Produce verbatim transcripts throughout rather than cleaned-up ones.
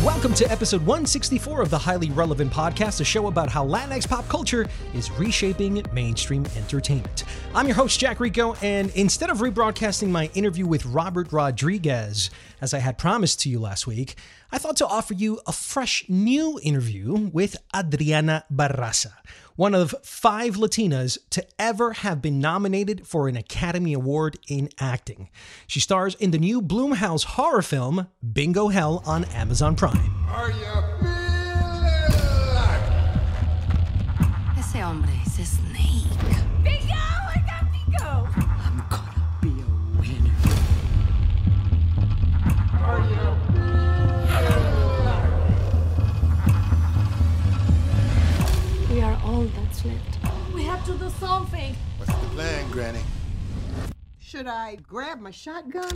Welcome to episode one sixty-four of the Highly Relevant Podcast, a show about how Latinx pop culture is reshaping mainstream entertainment. I'm your host, Jack Rico, and instead of rebroadcasting my interview with Robert Rodriguez, as I had promised to you last week, I thought to offer you a fresh new interview with Adriana Barraza, one of five Latinas to ever have been nominated for an Academy Award in acting. She stars in the new Blumhouse horror film, Bingo Hell, on Amazon Prime. Are you feeling like... Ese hombre is a snake. Bingo! I got Bingo! I'm gonna be a winner. Are you We are all that's left. We have to do something. What's the plan, Granny? Should I grab my shotgun?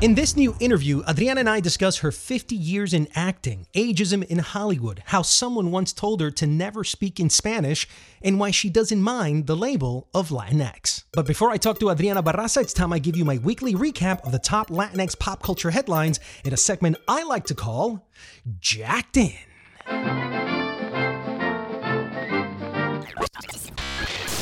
In this new interview, Adriana and I discuss her fifty years in acting, ageism in Hollywood, how someone once told her to never speak in Spanish, and why she doesn't mind the label of Latinx. But before I talk to Adriana Barraza, it's time I give you my weekly recap of the top Latinx pop culture headlines in a segment I like to call Jacked In.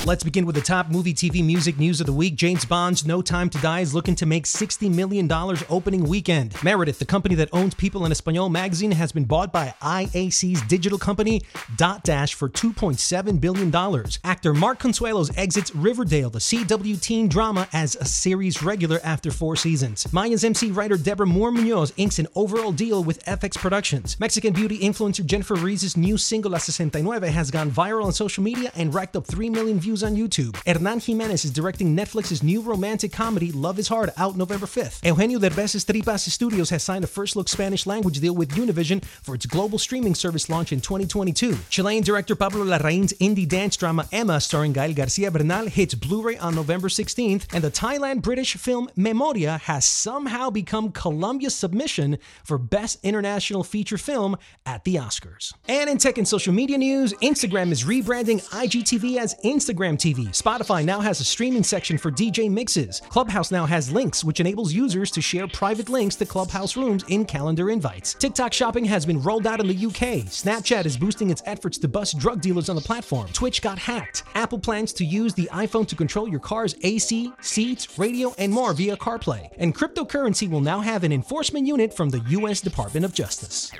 Let's begin with the top movie, T V, music news of the week. James Bond's No Time to Die is looking to make sixty million dollars opening weekend. Meredith, the company that owns People and Espanol magazine, has been bought by I A C's digital company Dot Dash for two point seven billion dollars. Actor Mark Consuelos exits Riverdale, the C W teen drama, as a series regular after four seasons. Mayans M C writer Deborah Moore Munoz inks an overall deal with F X Productions. Mexican beauty influencer Jennifer Reese's new single La sixty-nine has gone viral on social media and racked up three million views on YouTube. Hernán Jiménez is directing Netflix's new romantic comedy Love Is Hard, out November fifth. Eugenio Derbez's Tripas Studios has signed a first-look Spanish language deal with Univision for its global streaming service launch in twenty twenty-two. Chilean director Pablo Larraín's indie dance drama Emma, starring Gael García Bernal, hits Blu-ray on November sixteenth, and the Thailand-British film Memoria has somehow become Colombia's submission for Best International Feature Film at the Oscars. And in tech and social media news, Instagram is rebranding I G T V as Instagram T V. Spotify now has a streaming section for D J mixes. Clubhouse now has links, which enables users to share private links to Clubhouse rooms in calendar invites. TikTok shopping has been rolled out in the U K. Snapchat is boosting its efforts to bust drug dealers on the platform. Twitch got hacked. Apple plans to use the iPhone to control your car's A C, seats, radio, and more via CarPlay. And cryptocurrency will now have an enforcement unit from the U S Department of Justice.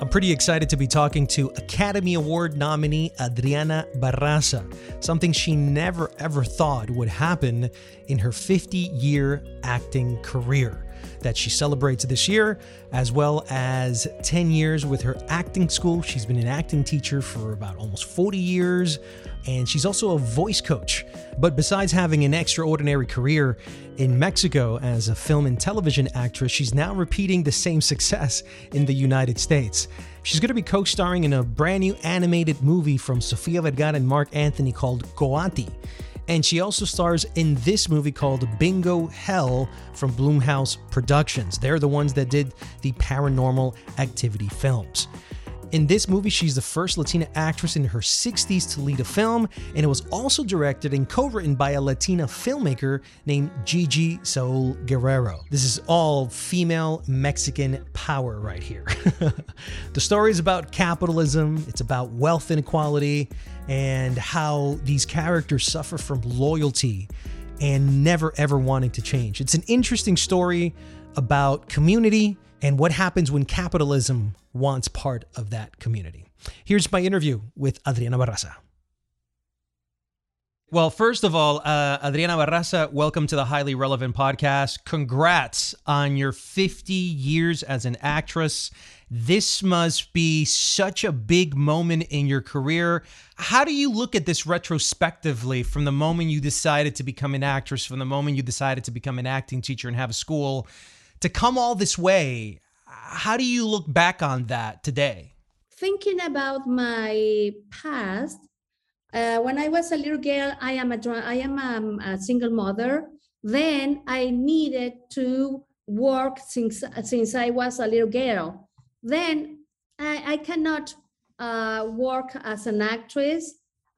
I'm pretty excited to be talking to Academy Award nominee Adriana Barraza, something she never ever thought would happen in her fifty-year acting career that she celebrates this year, as well as ten years with her acting school. She's been an acting teacher for about almost forty years, and she's also a voice coach. But besides having an extraordinary career in Mexico as a film and television actress, she's now repeating the same success in the United States. She's going to be co-starring in a brand new animated movie from Sofia Vergara and Marc Anthony called Coati. And she also stars in this movie called Bingo Hell from Blumhouse Productions. They're the ones that did the Paranormal Activity films. In this movie, she's the first Latina actress in her sixties to lead a film, and it was also directed and co-written by a Latina filmmaker named Gigi Saul Guerrero. This is all female Mexican power right here. The story is about capitalism, it's about wealth inequality, and how these characters suffer from loyalty and never ever wanting to change. It's an interesting story about community and what happens when capitalism wants part of that community. Here's my interview with Adriana Barraza. Well, first of all, uh, Adriana Barraza, welcome to the Highly Relevant Podcast. Congrats on your fifty years as an actress. This must be such a big moment in your career. How do you look at this retrospectively from the moment you decided to become an actress, from the moment you decided to become an acting teacher and have a school, to come all this way? How do you look back on that today? Thinking about my past, Uh, when I was a little girl, I am a I am a, a single mother. Then I needed to work since since I was a little girl. Then I, I cannot uh, work as an actress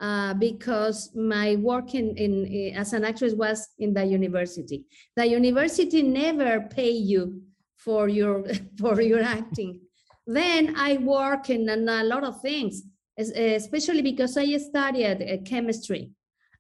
uh, because my work in, in, in as an actress was in the university. The university never pay you for your for your acting. Then I work in, in a lot of things, especially because I studied chemistry.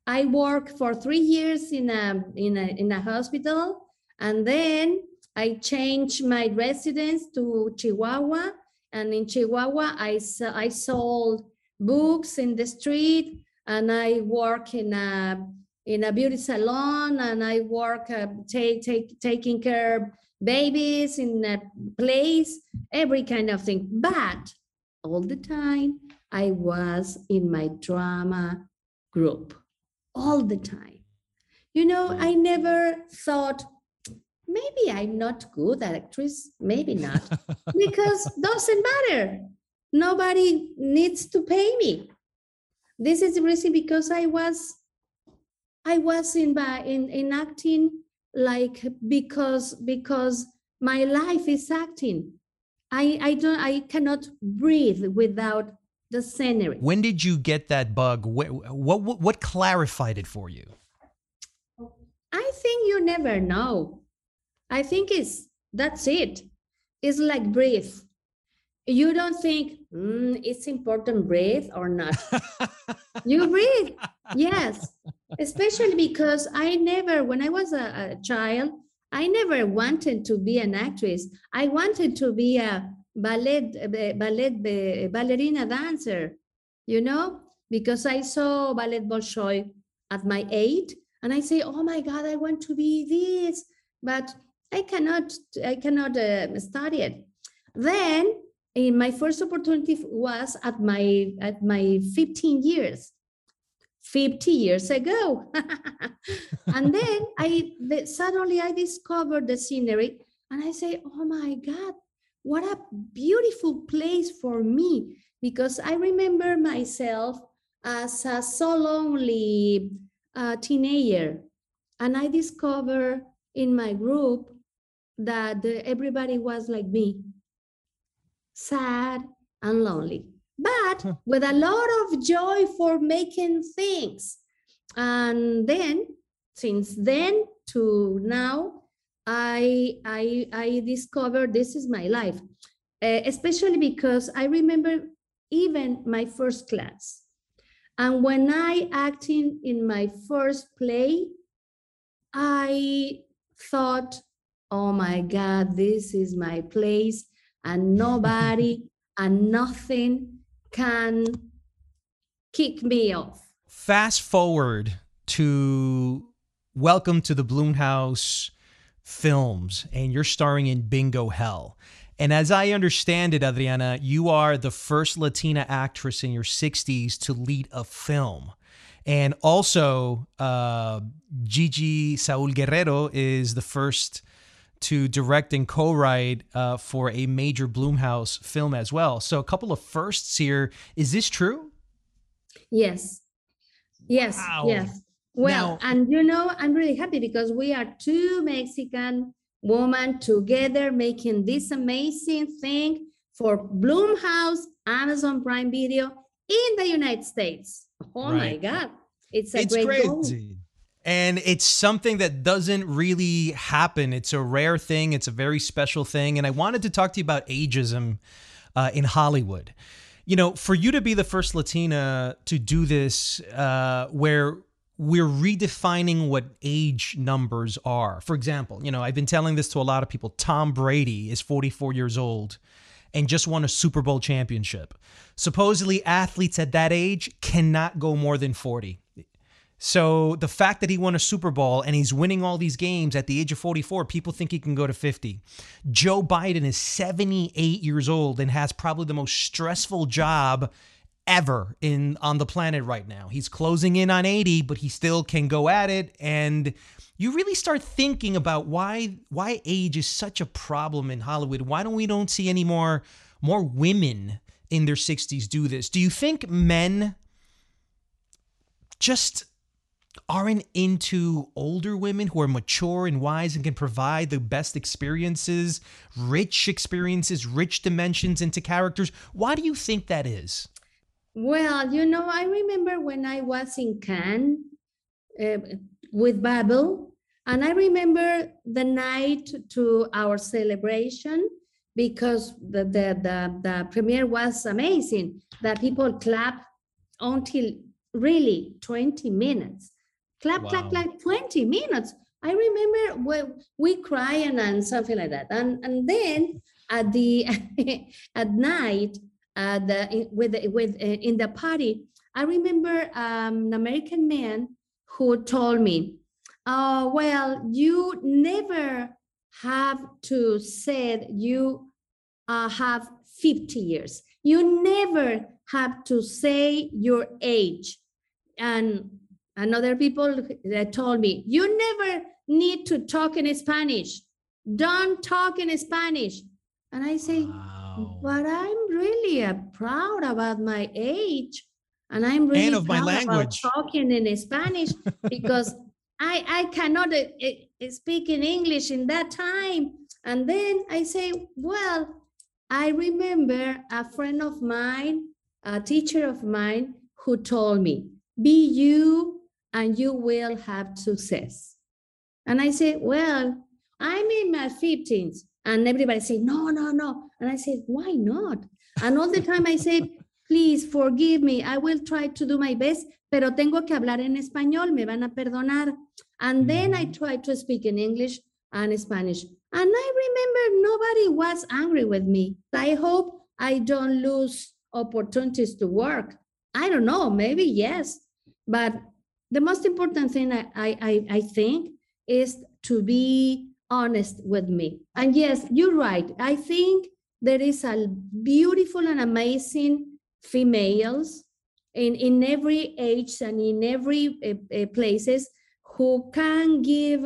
I worked for three years in a, in a, in a hospital, and then I changed my residence to Chihuahua. And in Chihuahua, I, I sold books in the street, and I work in a, in a beauty salon, and I work uh, take, take, taking care of babies in a place, every kind of thing. But all the time, I was in my drama group all the time. You know, I never thought, maybe I'm not good at actress, maybe not, because doesn't matter. Nobody needs to pay me. This is the reason because I was, I was in in, in acting, like because because my life is acting. I I don't I cannot breathe without the scenery. When did you get that bug? What, what what clarified it for you? I think you never know. I think it's that's it. It's like breathe. You don't think mm, it's important breathe or not. You breathe. Yes, especially because I never, when I was a, a child, I never wanted to be an actress. I wanted to be a ballet ballet ballerina dancer, you know, because I saw Ballet Bolshoi at my age, and I say, oh my God, I want to be this, but I cannot I cannot uh, study it. Then in my first opportunity was at my at my fifteen years, fifty years ago. And then I suddenly I discovered the scenery, and I say, oh my God, what a beautiful place for me, because I remember myself as a so lonely uh, teenager. And I discovered in my group that everybody was like me, sad and lonely, but with a lot of joy for making things. And then, since then to now, I, I I discovered this is my life, uh, especially because I remember even my first class. And when I acting in my first play, I thought, oh my God, this is my place, and nobody and nothing can kick me off. Fast forward to Welcome to the Blumhouse films, and you're starring in Bingo Hell. And as I understand it, Adriana, you are the first Latina actress in your sixties to lead a film. And also, uh, Gigi Saul Guerrero is the first to direct and co-write uh, for a major Blumhouse film as well. So a couple of firsts here. Is this true? Yes. Yes. Wow. Yes. Well, now, and you know, I'm really happy because we are two Mexican women together making this amazing thing for Blumhouse, Amazon Prime Video in the United States. Oh right. my God. It's a it's great crazy. Goal. And it's something that doesn't really happen. It's a rare thing. It's a very special thing. And I wanted to talk to you about ageism uh, in Hollywood. You know, for you to be the first Latina to do this, uh, where we're redefining what age numbers are. For example, you know, I've been telling this to a lot of people. Tom Brady is forty-four years old and just won a Super Bowl championship. Supposedly, athletes at that age cannot go more than forty. So the fact that he won a Super Bowl and he's winning all these games at the age of forty-four, people think he can go to fifty. Joe Biden is seventy-eight years old and has probably the most stressful job ever in on the planet right now. He's closing in on eighty, but he still can go at it. And you really start thinking about why why age is such a problem in Hollywood. Why don't we don't see any more more women in their sixties do this? Do you think men just aren't into older women who are mature and wise and can provide the best experiences, rich experiences, rich dimensions into characters? Why do you think that is? Well, you know, I remember when I was in Cannes uh, with Babel, and I remember the night to our celebration, because the, the, the, the premiere was amazing, that people clap until really twenty minutes. Clap, wow. clap, clap, twenty minutes. I remember when we cry and, and something like that. And, and then at the at night, uh, the, in, with the, with uh, in the party, I remember um, an American man who told me, "Oh well, you never have to say you uh, have fifty years. You never have to say your age." And And other people that told me, "You never need to talk in Spanish. Don't talk in Spanish." And I say, wow. but I'm really uh, proud about my age. And I'm really and of proud my language. About talking in Spanish because I, I cannot uh, uh, speak in English in that time. And then I say, well, I remember a friend of mine, a teacher of mine, who told me, "Be you, and you will have success." And I say, well, I'm in my fifties. And everybody say, no, no, no. And I say, why not? And all the time I say, please forgive me. I will try to do my best, pero tengo que hablar en español. Me van a perdonar. And then I try to speak in English and Spanish. And I remember nobody was angry with me. I hope I don't lose opportunities to work. I don't know, maybe yes. But the most important thing I, I, I think is to be honest with me. And yes, you're right. I think there is a beautiful and amazing females in, in every age and in every uh, places who can give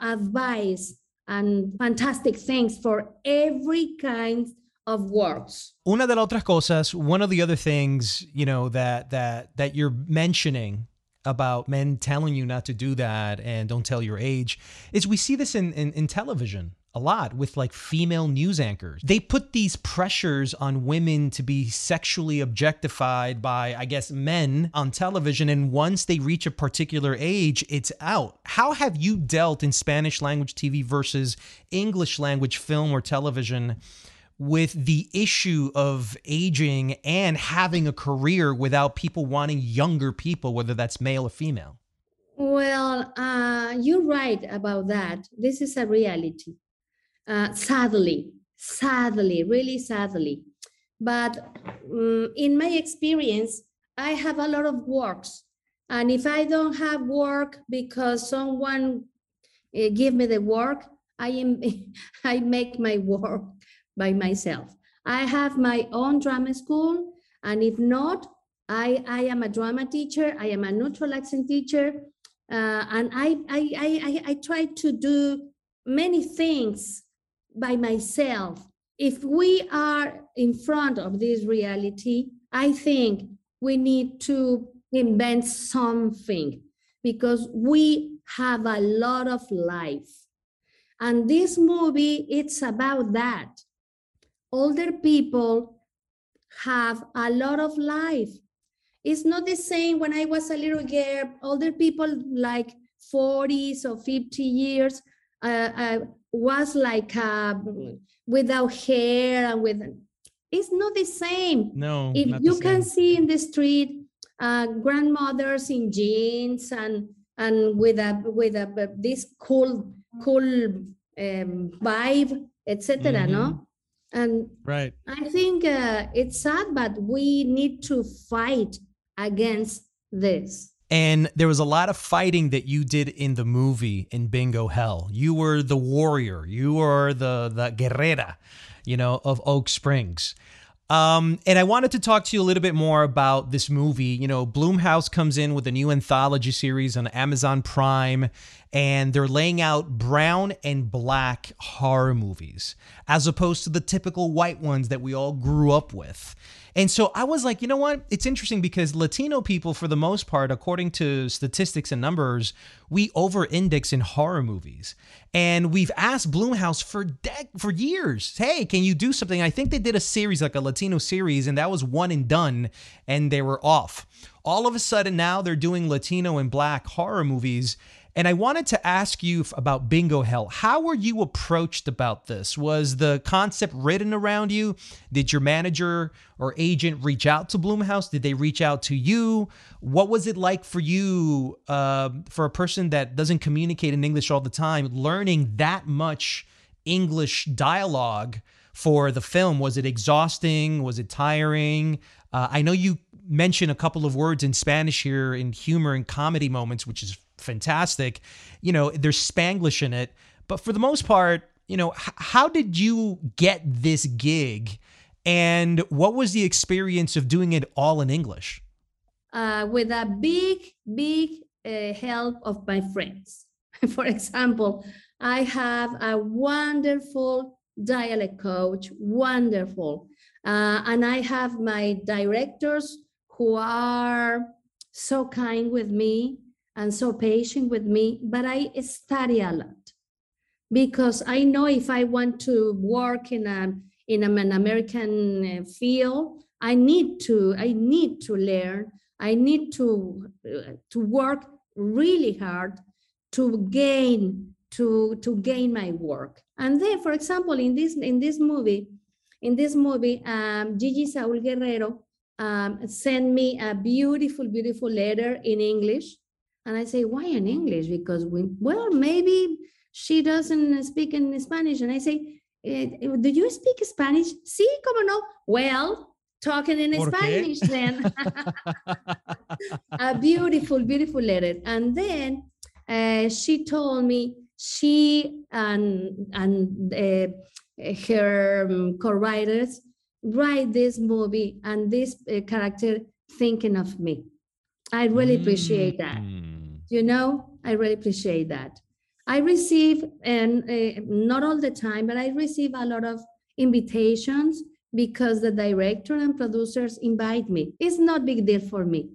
advice and fantastic things for every kind of works. Una de las otras cosas, one of the other things, you know, that that that you're mentioning about men telling you not to do that and don't tell your age, is we see this in, in, in television a lot with like female news anchors. They put these pressures on women to be sexually objectified by, I guess, men on television. And once they reach a particular age, it's out. How have you dealt in Spanish language T V versus English language film or television with the issue of aging and having a career without people wanting younger people, whether that's male or female? Well, uh, you're right about that. This is a reality, uh, sadly, sadly, really sadly. But um, in my experience, I have a lot of works. And if I don't have work because someone uh, give me the work, I am, I make my work by myself. I have my own drama school, and if not, I, I am a drama teacher, I am a neutral accent teacher, uh, and I, I, I, I try to do many things by myself. If we are in front of this reality, I think we need to invent something because we have a lot of life. And this movie, it's about that. older people have a lot of life. It's not the same when I was a little girl. Older people like forties or fifty years uh, I was like uh, without hair and with. It's not the same. No. If you can see in the street uh, grandmothers in jeans and and with a with a this cool cool um, vibe, et cetera. Mm-hmm. No. And right. I think uh, it's sad, but we need to fight against this. And there was a lot of fighting that you did in the movie in Bingo Hell. You were the warrior. You were the the guerrera, you know, of Oak Springs. Um, and I wanted to talk to you a little bit more about this movie. You know, Blumhouse comes in with a new anthology series on Amazon Prime, and they're laying out brown and black horror movies as opposed to the typical white ones that we all grew up with. And so I was like, you know what? It's interesting because Latino people, for the most part, according to statistics and numbers, we over-index in horror movies. And we've asked Blumhouse for dec for years, hey, can you do something? I think they did a series, like a Latino series, and that was one and done, and they were off. All of a sudden now they're doing Latino and black horror movies. And I wanted to ask you about Bingo Hell. How were you approached about this? Was the concept written around you? Did your manager or agent reach out to Blumhouse? Did they reach out to you? What was it like for you, uh, for a person that doesn't communicate in English all the time, learning that much English dialogue for the film? Was it exhausting? Was it tiring? Uh, I know you mentioned a couple of words in Spanish here in humor and comedy moments, which is fantastic. You know, there's Spanglish in it, but for the most part, you know, how did you get this gig, and what was the experience of doing it all in English? Uh, with a big, big uh, help of my friends. For example, I have a wonderful dialect coach, wonderful. Uh, and I have my directors who are so kind with me and so patient with me, but I study a lot because I know if I want to work in a in an American field, I need to I need to learn. I need to to work really hard to gain to to gain my work. And then, for example, in this in this movie, in this movie, um, Gigi Saul Guerrero um, sent me a beautiful, beautiful letter in English. And I say, why in English? Because, we, well, maybe she doesn't speak in Spanish. And I say, do you speak Spanish? Sí, como no. Well, talking in ¿Por Spanish qué? Then. A beautiful, beautiful letter. And then uh, she told me she and, and uh, her um, co-writers write this movie and this uh, character thinking of me. I really appreciate that. You know, I really appreciate that. I receive, and uh, not all the time, but I receive a lot of invitations because the director and producers invite me. It's not a big deal for me.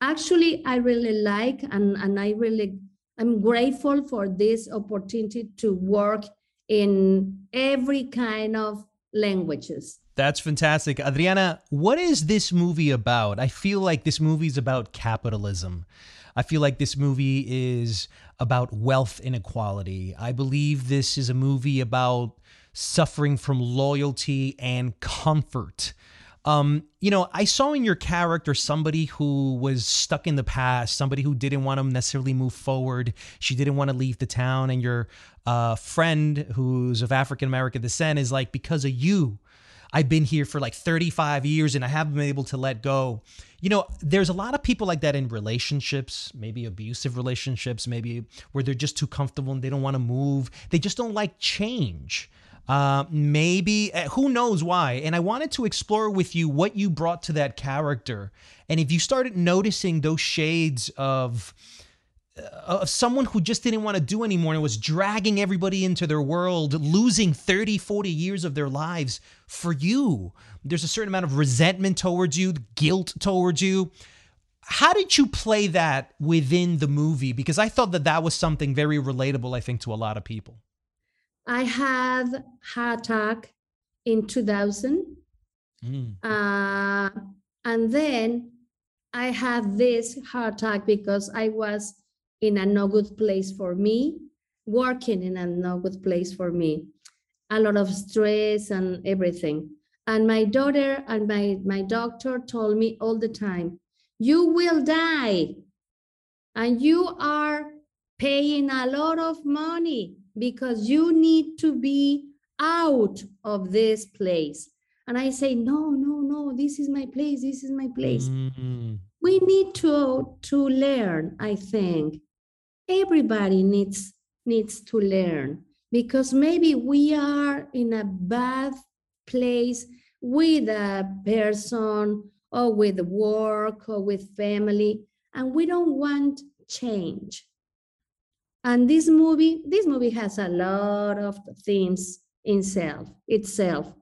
Actually, I really like, and, and I really, I'm grateful for this opportunity to work in every kind of languages. That's fantastic. Adriana, what is this movie about? I feel like this movie is about capitalism. I feel like this movie is about wealth inequality. I believe this is a movie about suffering from loyalty and comfort. Um, you know, I saw in your character somebody who was stuck in the past, somebody who didn't want to necessarily move forward. She didn't want to leave the town. And your uh, friend, who's of African-American descent, is like, because of you, I've been here for like thirty-five years and I haven't been able to let go. You know, there's a lot of people like that in relationships, maybe abusive relationships, maybe where they're just too comfortable and they don't want to move. They just don't like change. Uh, maybe, who knows why? And I wanted to explore with you what you brought to that character. And if you started noticing those shades of of someone who just didn't want to do anymore and was dragging everybody into their world, losing thirty, forty years of their lives for you. There's a certain amount of resentment towards you, guilt towards you. How did you play that within the movie? Because I thought that that was something very relatable, I think, to a lot of people. I had heart attack in two thousand. Mm. Uh, and then I had this heart attack because I was in a no good place for me, working in a no good place for me. A lot of stress and everything. And my daughter and my, my doctor told me all the time, you will die. And you are paying a lot of money because you need to be out of this place. And I say, no, no, no, this is my place. This is my place. Mm-hmm. We need to, to learn, I think. Everybody needs, needs to learn, because maybe we are in a bad place with a person or with work or with family, and we don't want change. And this movie, this movie has a lot of themes in self, itself,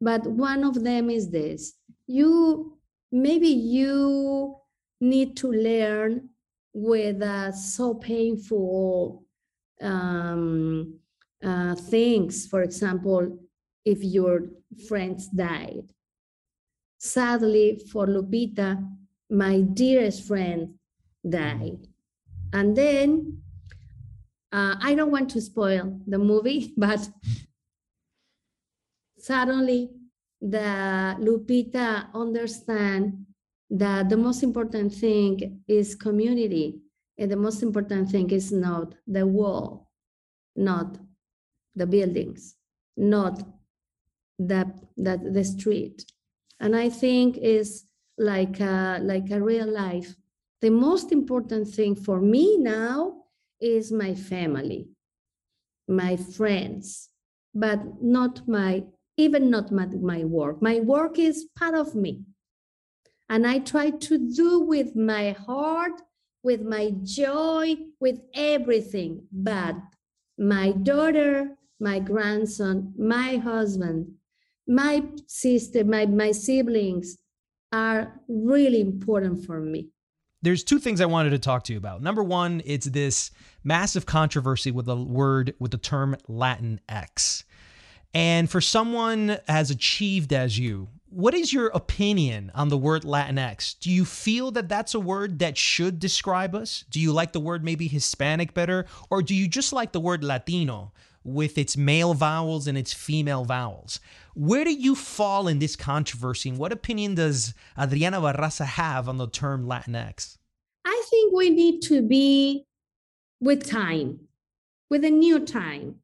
but one of them is this. You, maybe you need to learn with uh, so painful um, uh, things. For example, if your friends died. Sadly, for Lupita, my dearest friend died. And then, uh, I don't want to spoil the movie, but suddenly the Lupita understand that the most important thing is community, and the most important thing is not the wall, not the buildings, not that that the street. And I think is like a, like a real life. The most important thing for me now is my family, my friends, but not my, even not my, my work. My work is part of me. And I try to do with my heart, with my joy, with everything, but my daughter, my grandson, my husband, my sister, my, my siblings are really important for me. There's two things I wanted to talk to you about. Number one, it's this massive controversy with the word, with the term Latinx. And for someone as achieved as you, what is your opinion on the word Latinx? Do you feel that that's a word that should describe us? Do you like the word maybe Hispanic better? Or do you just like the word Latino with its male vowels and its female vowels? Where do you fall in this controversy? And what opinion does Adriana Barraza have on the term Latinx? I think we need to be with time, with a new time.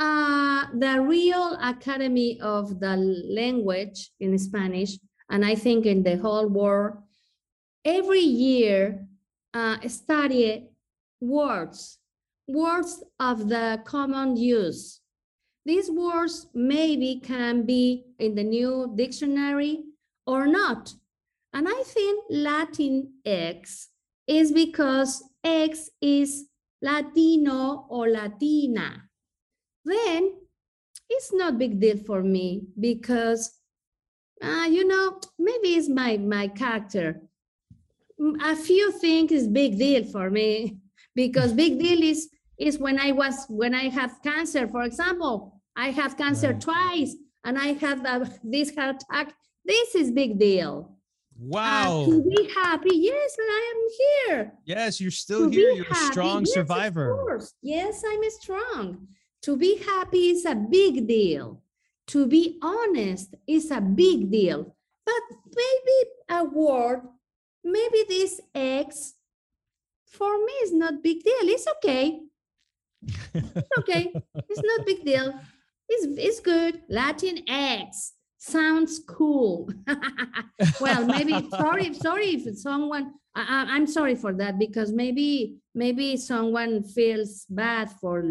Uh, the Real Academy of the Language in Spanish, and I think in the whole world, every year uh, study words, words of the common use. These words maybe can be in the new dictionary or not. And I think Latinx is because X is Latino or Latina. Then it's not a big deal for me because, uh, you know, maybe it's my, my character. A few things is big deal for me because big deal is, is when I was, when I had cancer, for example, I had cancer right. twice and I had uh, this heart attack. This is big deal. Wow. Uh, to be happy. Yes, I am here. Yes, you're still to here. You're happy. A strong yes, survivor. Of course. Yes, I'm strong. To be happy is a big deal. To be honest is a big deal. But maybe a word, maybe this X, for me is not big deal. It's okay. It's okay. It's not big deal. It's, it's good. Latin X sounds cool. Well, maybe, sorry, sorry if someone, I, I'm sorry for that because maybe Maybe someone feels bad for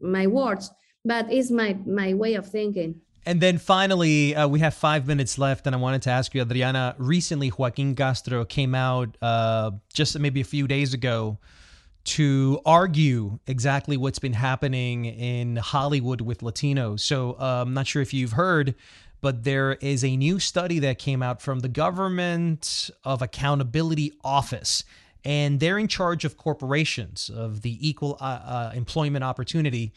my words, but it's my, my way of thinking. And then finally, uh, we have five minutes left, and I wanted to ask you, Adriana, recently Joaquin Castro came out uh, just maybe a few days ago to argue exactly what's been happening in Hollywood with Latinos. So uh, I'm not sure if you've heard, but there is a new study that came out from the Government of Accountability Office. And they're in charge of corporations, of the equal uh, uh, employment opportunity.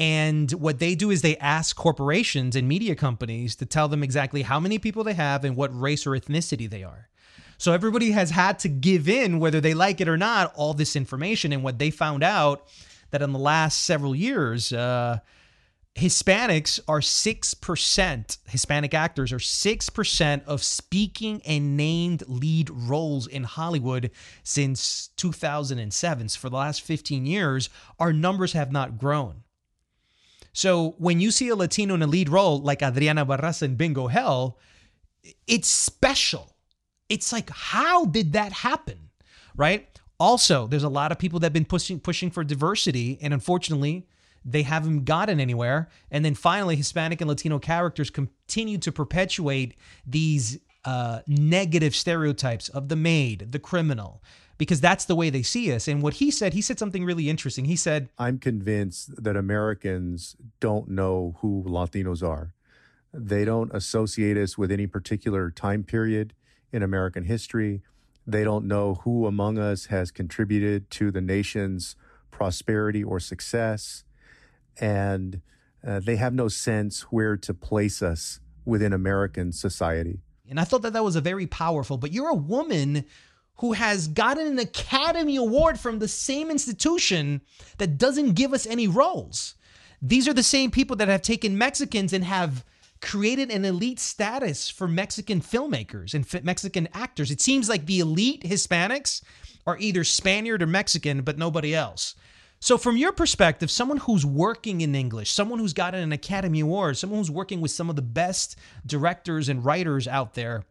And what they do is they ask corporations and media companies to tell them exactly how many people they have and what race or ethnicity they are. So everybody has had to give in, whether they like it or not, all this information. And what they found out that in the last several years, uh, Hispanics are six percent, Hispanic actors are six percent of speaking and named lead roles in Hollywood since two thousand seven. So for the last fifteen years, our numbers have not grown. So when you see a Latino in a lead role like Adriana Barraza in Bingo Hell, it's special. It's like, how did that happen, right? Also, there's a lot of people that have been pushing pushing for diversity, and unfortunately, they haven't gotten anywhere. And then finally, Hispanic and Latino characters continue to perpetuate these uh, negative stereotypes of the maid, the criminal, because that's the way they see us. And what he said, he said something really interesting. He said, I'm convinced that Americans don't know who Latinos are. They don't associate us with any particular time period in American history. They don't know who among us has contributed to the nation's prosperity or success. And uh, they have no sense where to place us within American society. And I thought that that was a very powerful, but you're a woman who has gotten an Academy Award from the same institution that doesn't give us any roles. These are the same people that have taken Mexicans and have created an elite status for Mexican filmmakers and f- Mexican actors. It seems like the elite Hispanics are either Spaniard or Mexican, but nobody else. So from your perspective, someone who's working in English, someone who's gotten an Academy Award, someone who's working with some of the best directors and writers out there,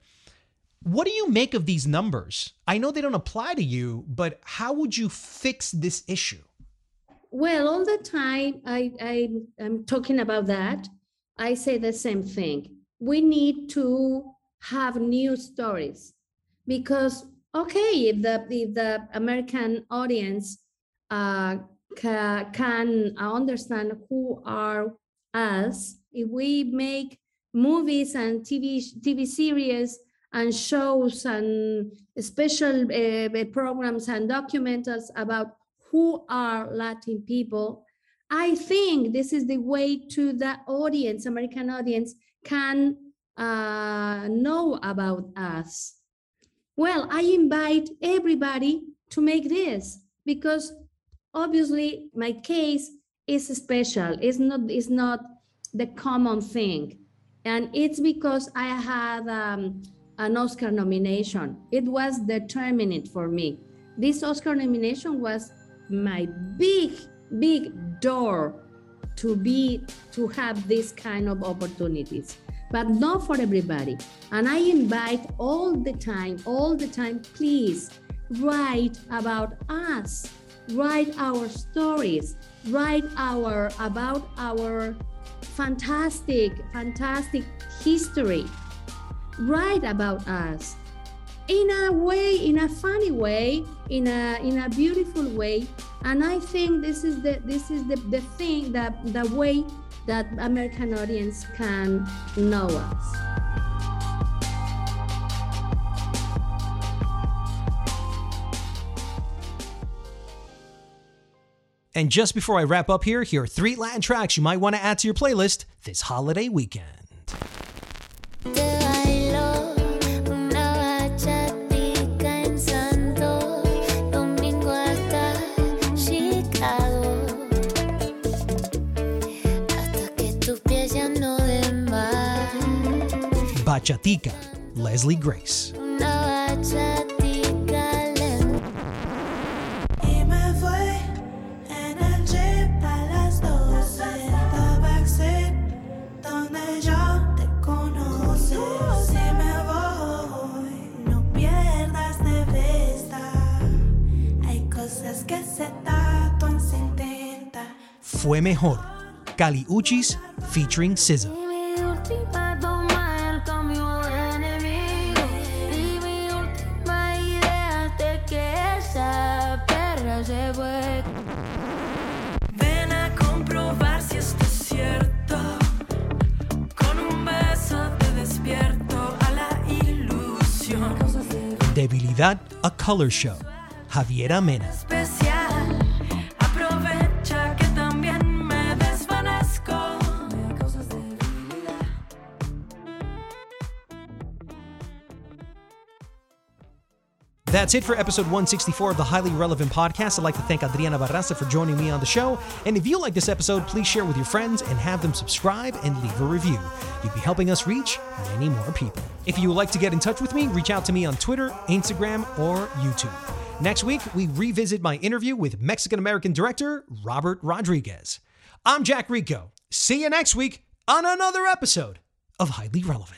what do you make of these numbers? I know they don't apply to you, but how would you fix this issue? Well, all the time I, I, I'm talking about that. I say the same thing. We need to have new stories because, okay, if the, if the American audience uh, can understand who are us, if we make movies and T V T V series and shows and special uh, programs and documentaries about who are Latin people, I think this is the way to the audience, American audience, can uh, know about us. Well, I invite everybody to make this because obviously my case is special. It's not, it's not the common thing. And it's because I had um, an Oscar nomination. It was determinant for me. This Oscar nomination was my big, big door to be, to have this kind of opportunities, but not for everybody. And I invite all the time, all the time, please write about us, write our stories, write our, about our fantastic, fantastic history, write about us in a way, in a funny way, in a, in a beautiful way. And I think this is the this is the, the thing that the way that American audience can know us. And just before I wrap up here, here are three Latin tracks you might want to add to your playlist this holiday weekend. Bachatica, Leslie Grace. Fue Mejor, Cali Uchis featuring S Z A. Debilidad, A Color Show, Javiera Mena. That's it for episode one sixty-four of the Highly Relevant Podcast. I'd like to thank Adriana Barraza for joining me on the show. And if you like this episode, please share with your friends and have them subscribe and leave a review. You'd be helping us reach many more people. If you would like to get in touch with me, reach out to me on Twitter, Instagram, or YouTube. Next week, we revisit my interview with Mexican-American director Robert Rodriguez. I'm Jack Rico. See you next week on another episode of Highly Relevant.